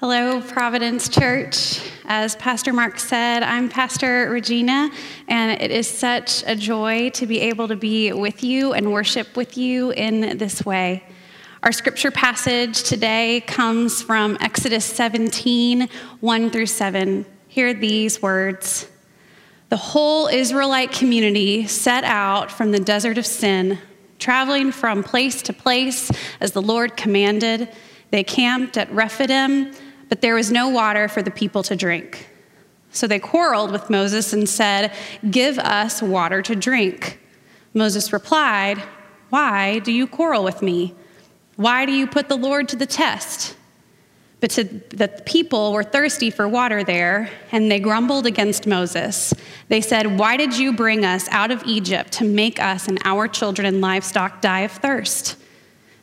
Hello, Providence Church. As Pastor Mark said, I'm Pastor Regina, and it is such a joy to be able to be with you and worship with you in this way. Our scripture passage today comes from Exodus 17, 1 through 7. Hear these words. The whole Israelite community set out from the desert of Sin, traveling from place to place as the Lord commanded. They camped at Rephidim, but there was no water for the people to drink. So they quarreled with Moses and said, "Give us water to drink." Moses replied, "Why do you quarrel with me? Why do you put the Lord to the test?" But the people were thirsty for water there, and they grumbled against Moses. They said, "Why did you bring us out of Egypt to make us and our children and livestock die of thirst?"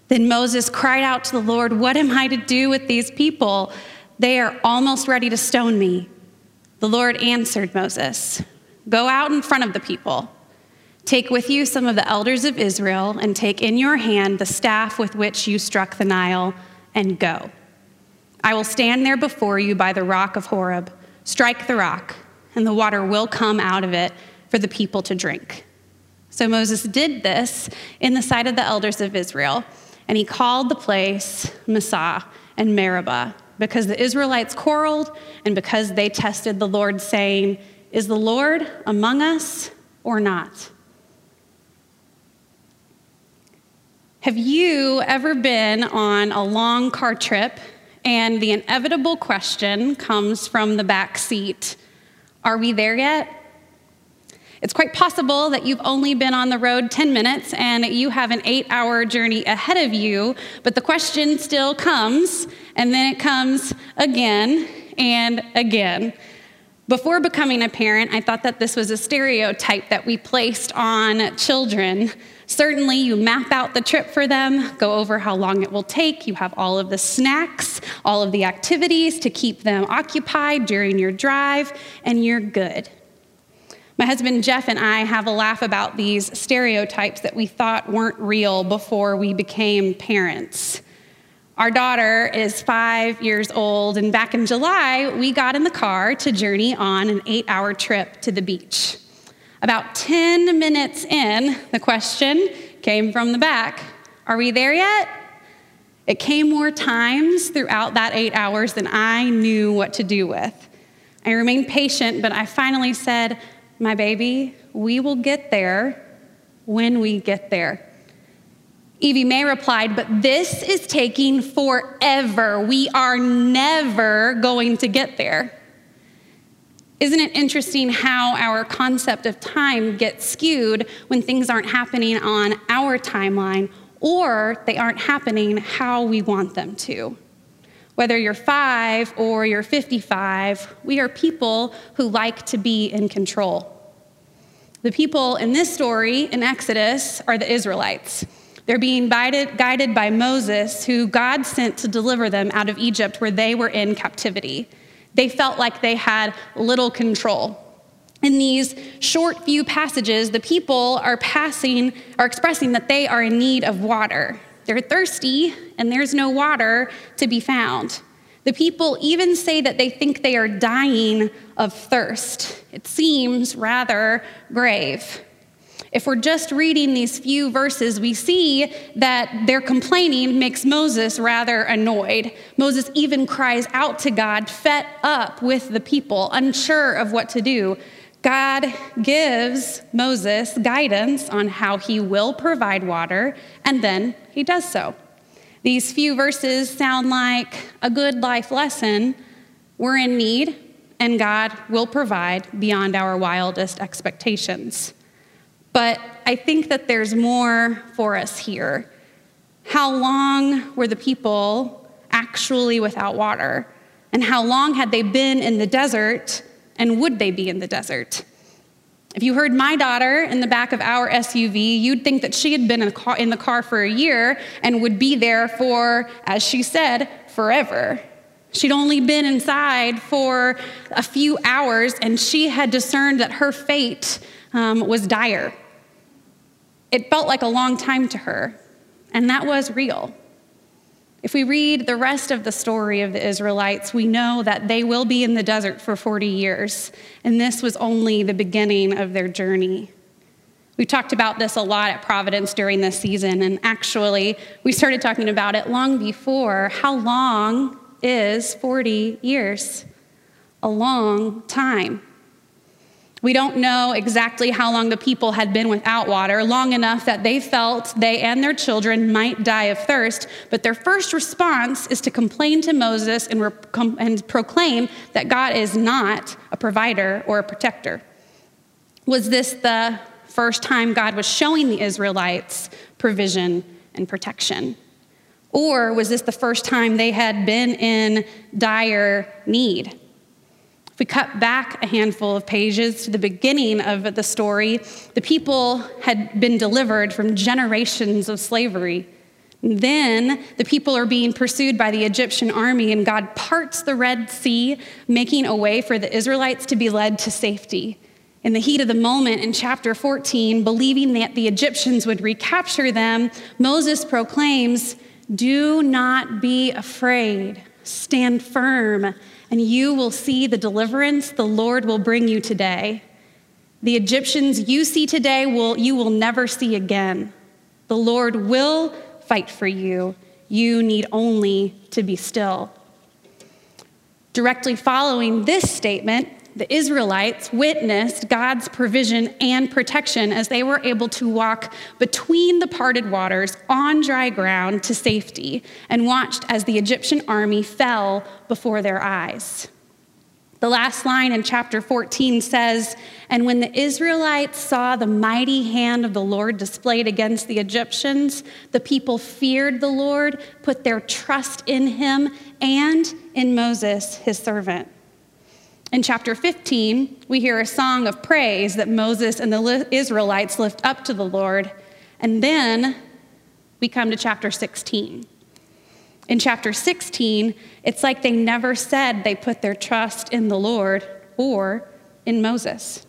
Then Moses cried out to the Lord, "What am I to do with these people? They are almost ready to stone me." The Lord answered Moses, "Go out in front of the people. Take with you some of the elders of Israel and take in your hand the staff with which you struck the Nile and go. I will stand there before you by the rock of Horeb. Strike the rock, and the water will come out of it for the people to drink." So Moses did this in the sight of the elders of Israel. And he called the place Massah and Meribah, because the Israelites quarreled and because they tested the Lord, saying, "Is the Lord among us or not?" Have you ever been on a long car trip and the inevitable question comes from the back seat, "Are we there yet?" It's quite possible that you've only been on the road 10 minutes and you have an 8-hour journey ahead of you, but the question still comes, and then it comes again and again. Before becoming a parent, I thought that this was a stereotype that we placed on children. Certainly, you map out the trip for them, go over how long it will take. You have all of the snacks, all of the activities to keep them occupied during your drive, and you're good. My husband, Jeff, and I have a laugh about these stereotypes that we thought weren't real before we became parents. Our daughter is 5 years old, and back in July, we got in the car to journey on an 8-hour trip to the beach. About 10 minutes in, the question came from the back, "Are we there yet?" It came more times throughout that 8 hours than I knew what to do with. I remained patient, but I finally said, "My baby, we will get there when we get there." Evie May replied, "But this is taking forever. We are never going to get there." Isn't it interesting how our concept of time gets skewed when things aren't happening on our timeline, or they aren't happening how we want them to? Whether you're 5 or you're 55, we are people who like to be in control. The people in this story in Exodus are the Israelites. They're being guided by Moses, who God sent to deliver them out of Egypt, where they were in captivity. They felt like they had little control. In these short few passages, the people are expressing that they are in need of water. They're thirsty, and there's no water to be found. The people even say that they think they are dying of thirst. It seems rather grave. If we're just reading these few verses, we see that their complaining makes Moses rather annoyed. Moses even cries out to God, fed up with the people, unsure of what to do. God gives Moses guidance on how he will provide water, and then he does so. These few verses sound like a good life lesson. We're in need, and God will provide beyond our wildest expectations. But I think that there's more for us here. How long were the people actually without water? And how long had they been in the desert? And would they be in the desert? If you heard my daughter in the back of our SUV, you'd think that she had been in the car for a year and would be there for, as she said, forever. She'd only been inside for a few hours, and she had discerned that her fate was dire. It felt like a long time to her, and that was real. If we read the rest of the story of the Israelites, we know that they will be in the desert for 40 years, and this was only the beginning of their journey. We've talked about this a lot at Providence during this season, and actually, we started talking about it long before. How long is 40 years? A long time. We don't know exactly how long the people had been without water, long enough that they felt they and their children might die of thirst, but their first response is to complain to Moses and proclaim that God is not a provider or a protector. Was this the first time God was showing the Israelites provision and protection? Or was this the first time they had been in dire need? If we cut back a handful of pages to the beginning of the story, the people had been delivered from generations of slavery. Then the people are being pursued by the Egyptian army, and God parts the Red Sea, making a way for the Israelites to be led to safety. In the heat of the moment in chapter 14, believing that the Egyptians would recapture them, Moses proclaims, "Do not be afraid, stand firm, and you will see the deliverance the Lord will bring you today. The Egyptians you see today, you will never see again. The Lord will fight for you. You need only to be still." Directly following this statement, the Israelites witnessed God's provision and protection as they were able to walk between the parted waters on dry ground to safety, and watched as the Egyptian army fell before their eyes. The last line in chapter 14 says, "And when the Israelites saw the mighty hand of the Lord displayed against the Egyptians, the people feared the Lord, put their trust in him and in Moses, his servant." In chapter 15, we hear a song of praise that Moses and the Israelites lift up to the Lord. And then we come to chapter 16. In chapter 16, it's like they never said they put their trust in the Lord or in Moses.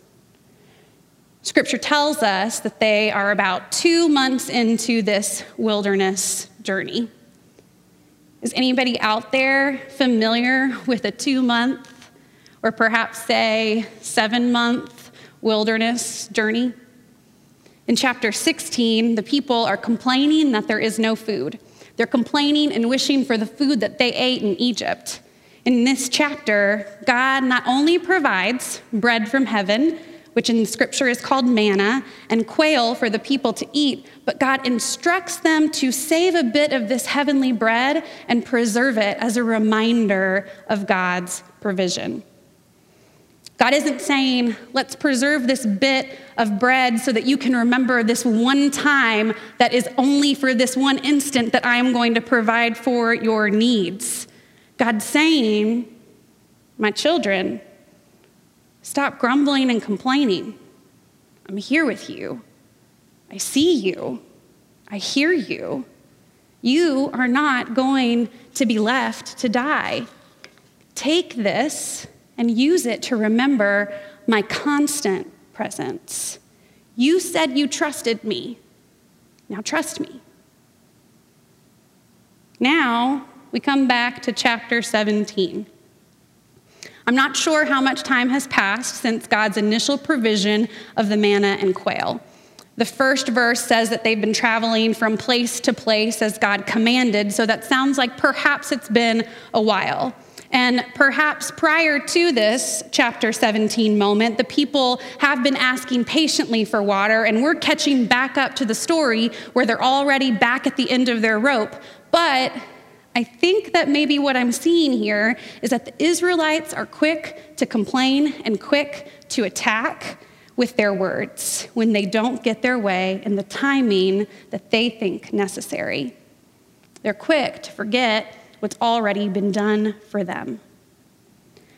Scripture tells us that they are about 2 months into this wilderness journey. Is anybody out there familiar with a 2-month or perhaps say 7-month wilderness journey? In chapter 16, the people are complaining that there is no food. They're complaining and wishing for the food that they ate in Egypt. In this chapter, God not only provides bread from heaven, which in scripture is called manna, and quail for the people to eat, but God instructs them to save a bit of this heavenly bread and preserve it as a reminder of God's provision. God isn't saying, let's preserve this bit of bread so that you can remember this one time that is only for this one instant that I am going to provide for your needs. God's saying, my children, stop grumbling and complaining. I'm here with you. I see you. I hear you. You are not going to be left to die. Take this and use it to remember my constant presence. You said you trusted me. Now trust me. Now we come back to chapter 17. I'm not sure how much time has passed since God's initial provision of the manna and quail. The first verse says that they've been traveling from place to place as God commanded, so that sounds like perhaps it's been a while. And perhaps prior to this chapter 17 moment, the people have been asking patiently for water, and we're catching back up to the story where they're already back at the end of their rope. But I think that maybe what I'm seeing here is that the Israelites are quick to complain and quick to attack with their words when they don't get their way in the timing that they think necessary. They're quick to forget what's already been done for them.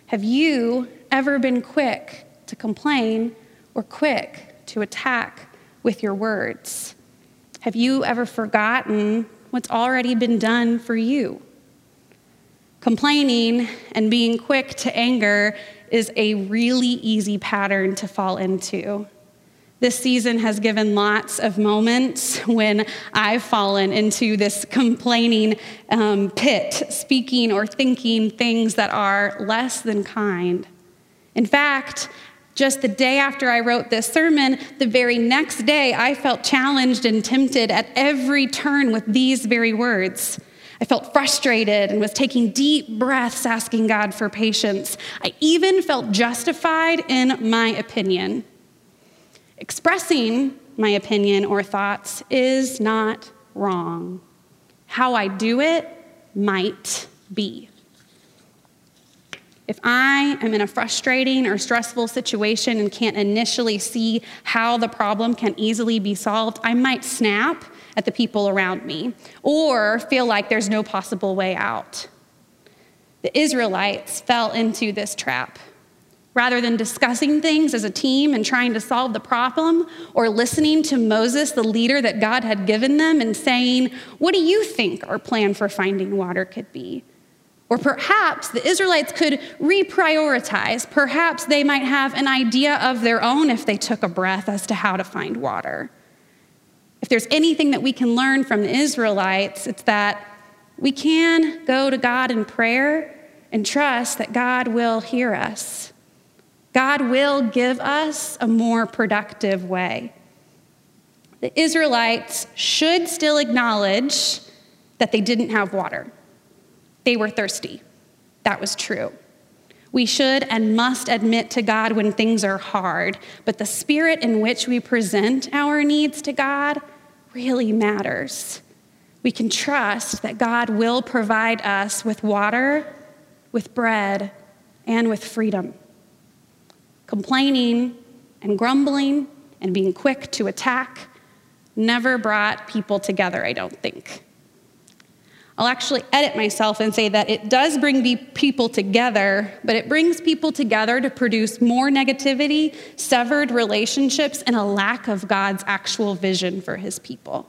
Have you ever been quick to complain or quick to attack with your words? Have you ever forgotten what's already been done for you? Complaining and being quick to anger is a really easy pattern to fall into. This season has given lots of moments when I've fallen into this complaining pit, speaking or thinking things that are less than kind. In fact, just the day after I wrote this sermon, the very next day, I felt challenged and tempted at every turn with these very words. I felt frustrated and was taking deep breaths, asking God for patience. I even felt justified in my opinion. Expressing my opinion or thoughts is not wrong. How I do it might be. If I am in a frustrating or stressful situation and can't initially see how the problem can easily be solved, I might snap at the people around me or feel like there's no possible way out. The Israelites fell into this trap. Rather than discussing things as a team and trying to solve the problem, or listening to Moses, the leader that God had given them, and saying, "What do you think our plan for finding water could be?" Or perhaps the Israelites could reprioritize. Perhaps they might have an idea of their own if they took a breath as to how to find water. If there's anything that we can learn from the Israelites, it's that we can go to God in prayer and trust that God will hear us. God will give us a more productive way. The Israelites should still acknowledge that they didn't have water. They were thirsty. That was true. We should and must admit to God when things are hard, but the spirit in which we present our needs to God really matters. We can trust that God will provide us with water, with bread, and with freedom. Complaining and grumbling and being quick to attack never brought people together, I don't think. I'll actually edit myself and say that it does bring people together, but it brings people together to produce more negativity, severed relationships, and a lack of God's actual vision for his people.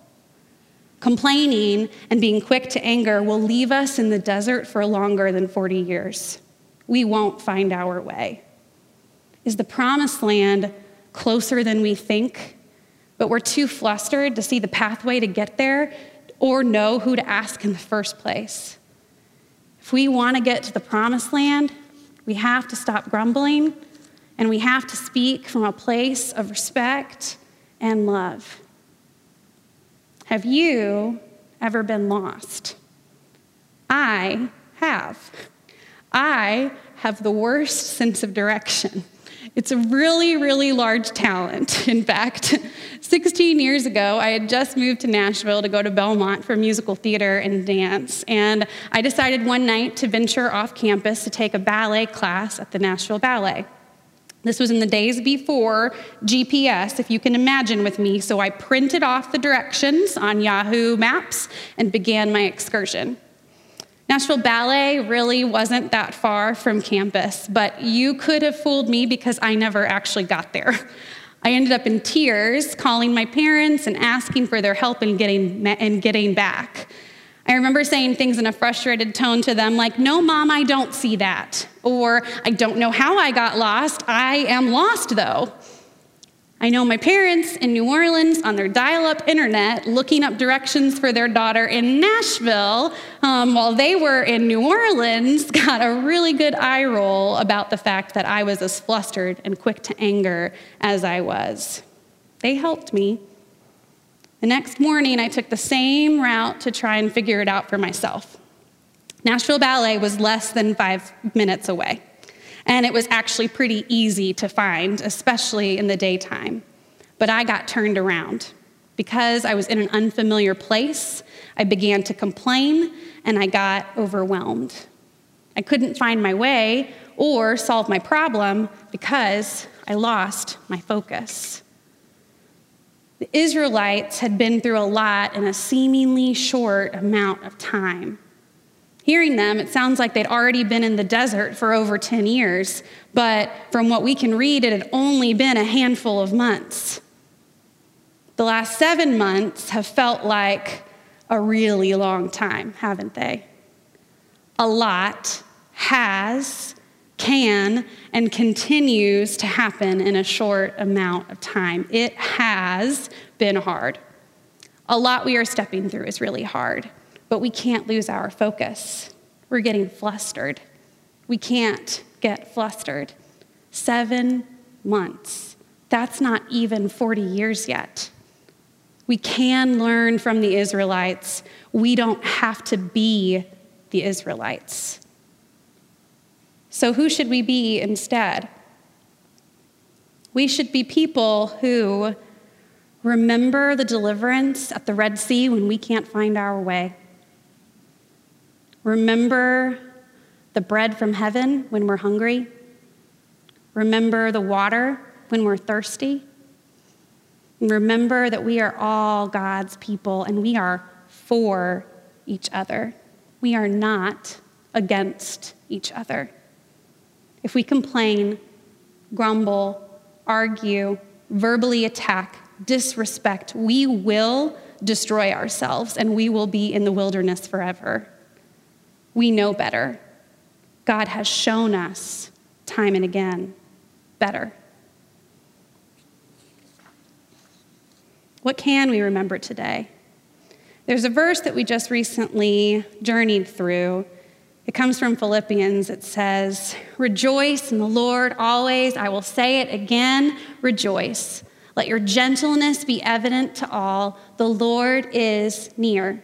Complaining and being quick to anger will leave us in the desert for longer than 40 years. We won't find our way. Is the promised land closer than we think, but we're too flustered to see the pathway to get there or know who to ask in the first place? If we want to get to the promised land, we have to stop grumbling, and we have to speak from a place of respect and love. Have you ever been lost? I have. I have the worst sense of direction. It's a really, really large talent. In fact, 16 years ago, I had just moved to Nashville to go to Belmont for musical theater and dance, and I decided one night to venture off campus to take a ballet class at the Nashville Ballet. This was in the days before GPS, if you can imagine with me, so I printed off the directions on Yahoo Maps and began my excursion. Nashville Ballet really wasn't that far from campus, but you could have fooled me because I never actually got there. I ended up in tears, calling my parents and asking for their help in getting back. I remember saying things in a frustrated tone to them like, "No, Mom, I don't see that," or "I don't know how I got lost. I am lost, though." I know my parents in New Orleans on their dial-up internet looking up directions for their daughter in Nashville while they were in New Orleans got a really good eye roll about the fact that I was as flustered and quick to anger as I was. They helped me. The next morning, I took the same route to try and figure it out for myself. Nashville Ballet was less than 5 minutes away. And it was actually pretty easy to find, especially in the daytime. But I got turned around. Because I was in an unfamiliar place, I began to complain, and I got overwhelmed. I couldn't find my way or solve my problem because I lost my focus. The Israelites had been through a lot in a seemingly short amount of time. Hearing them, it sounds like they'd already been in the desert for over 10 years, but from what we can read, it had only been a handful of months. The last 7 months have felt like a really long time, haven't they? A lot has can and continues to happen in a short amount of time. It has been hard. A lot we are stepping through is really hard, but we can't lose our focus. We're getting flustered. We can't get flustered. 7 months. That's not even 40 years yet. We can learn from the Israelites. We don't have to be the Israelites. So who should we be instead? We should be people who remember the deliverance at the Red Sea when we can't find our way. Remember the bread from heaven when we're hungry. Remember the water when we're thirsty. And remember that we are all God's people and we are for each other. We are not against each other. If we complain, grumble, argue, verbally attack, disrespect, we will destroy ourselves and we will be in the wilderness forever. We know better. God has shown us time and again better. What can we remember today? There's a verse that we just recently journeyed through. It comes from Philippians. It says, "Rejoice in the Lord always. I will say it again, rejoice. Let your gentleness be evident to all. The Lord is near.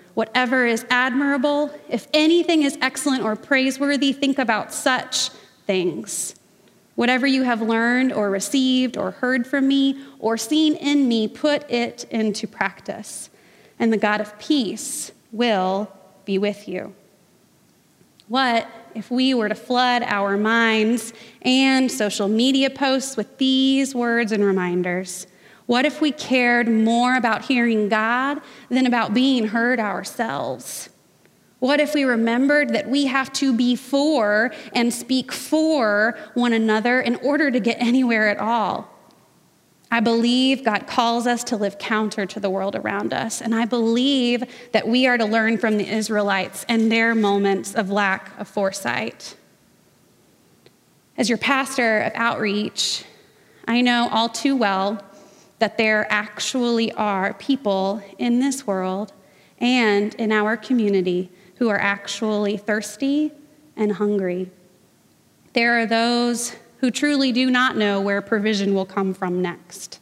whatever is admirable, if anything is excellent or praiseworthy, think about such things. Whatever you have learned or received or heard from me or seen in me, put it into practice, and the God of peace will be with you." What if we were to flood our minds and social media posts with these words and reminders? What if we cared more about hearing God than about being heard ourselves? What if we remembered that we have to be for and speak for one another in order to get anywhere at all? I believe God calls us to live counter to the world around us, and I believe that we are to learn from the Israelites and their moments of lack of foresight. As your pastor of outreach, I know all too well that there actually are people in this world and in our community who are actually thirsty and hungry. There are those who truly do not know where provision will come from next.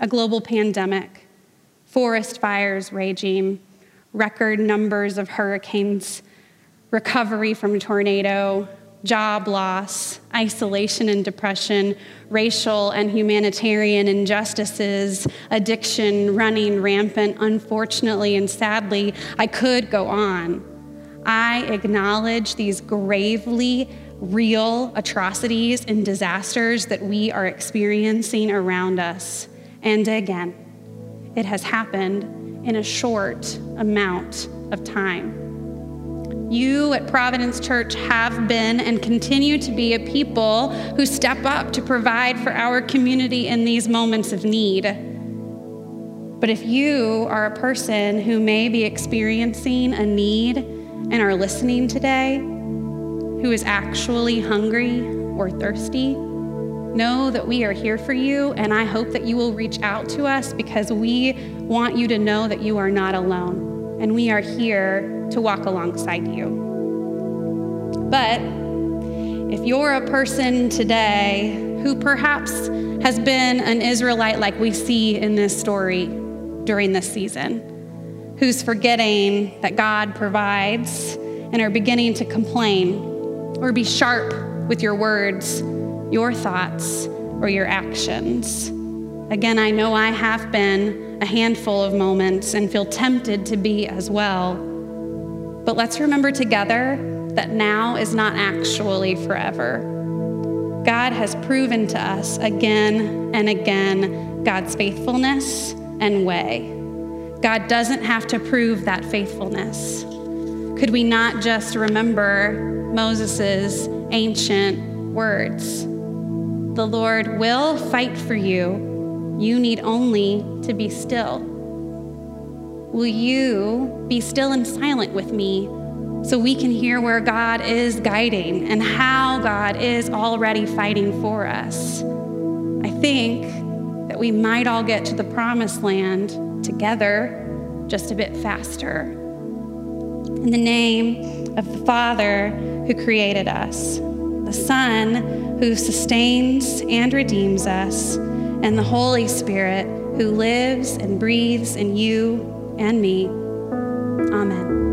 A global pandemic, forest fires raging, record numbers of hurricanes, recovery from tornado, job loss, isolation and depression, racial and humanitarian injustices, addiction running rampant, unfortunately and sadly, I could go on. I acknowledge these gravely real atrocities and disasters that we are experiencing around us. And again, it has happened in a short amount of time. You at Providence Church have been and continue to be a people who step up to provide for our community in these moments of need. But if you are a person who may be experiencing a need and are listening today, who is actually hungry or thirsty, know that we are here for you, and I hope that you will reach out to us because we want you to know that you are not alone, and we are here to walk alongside you. But if you're a person today who perhaps has been an Israelite like we see in this story during this season, who's forgetting that God provides and are beginning to complain, or be sharp with your words, your thoughts, or your actions. Again, I know I have been a handful of moments and feel tempted to be as well. But let's remember together that now is not actually forever. God God has proven to us again and again God's faithfulness and way. God doesn't have to prove that faithfulness. Could we not just remember Moses's ancient words? The Lord will fight for you. You need only to be still. Will you be still and silent with me so we can hear where God is guiding and how God is already fighting for us? I think that we might all get to the promised land together just a bit faster. In the name of the Father who created us, the Son who sustains and redeems us, and the Holy Spirit who lives and breathes in you and me. Amen.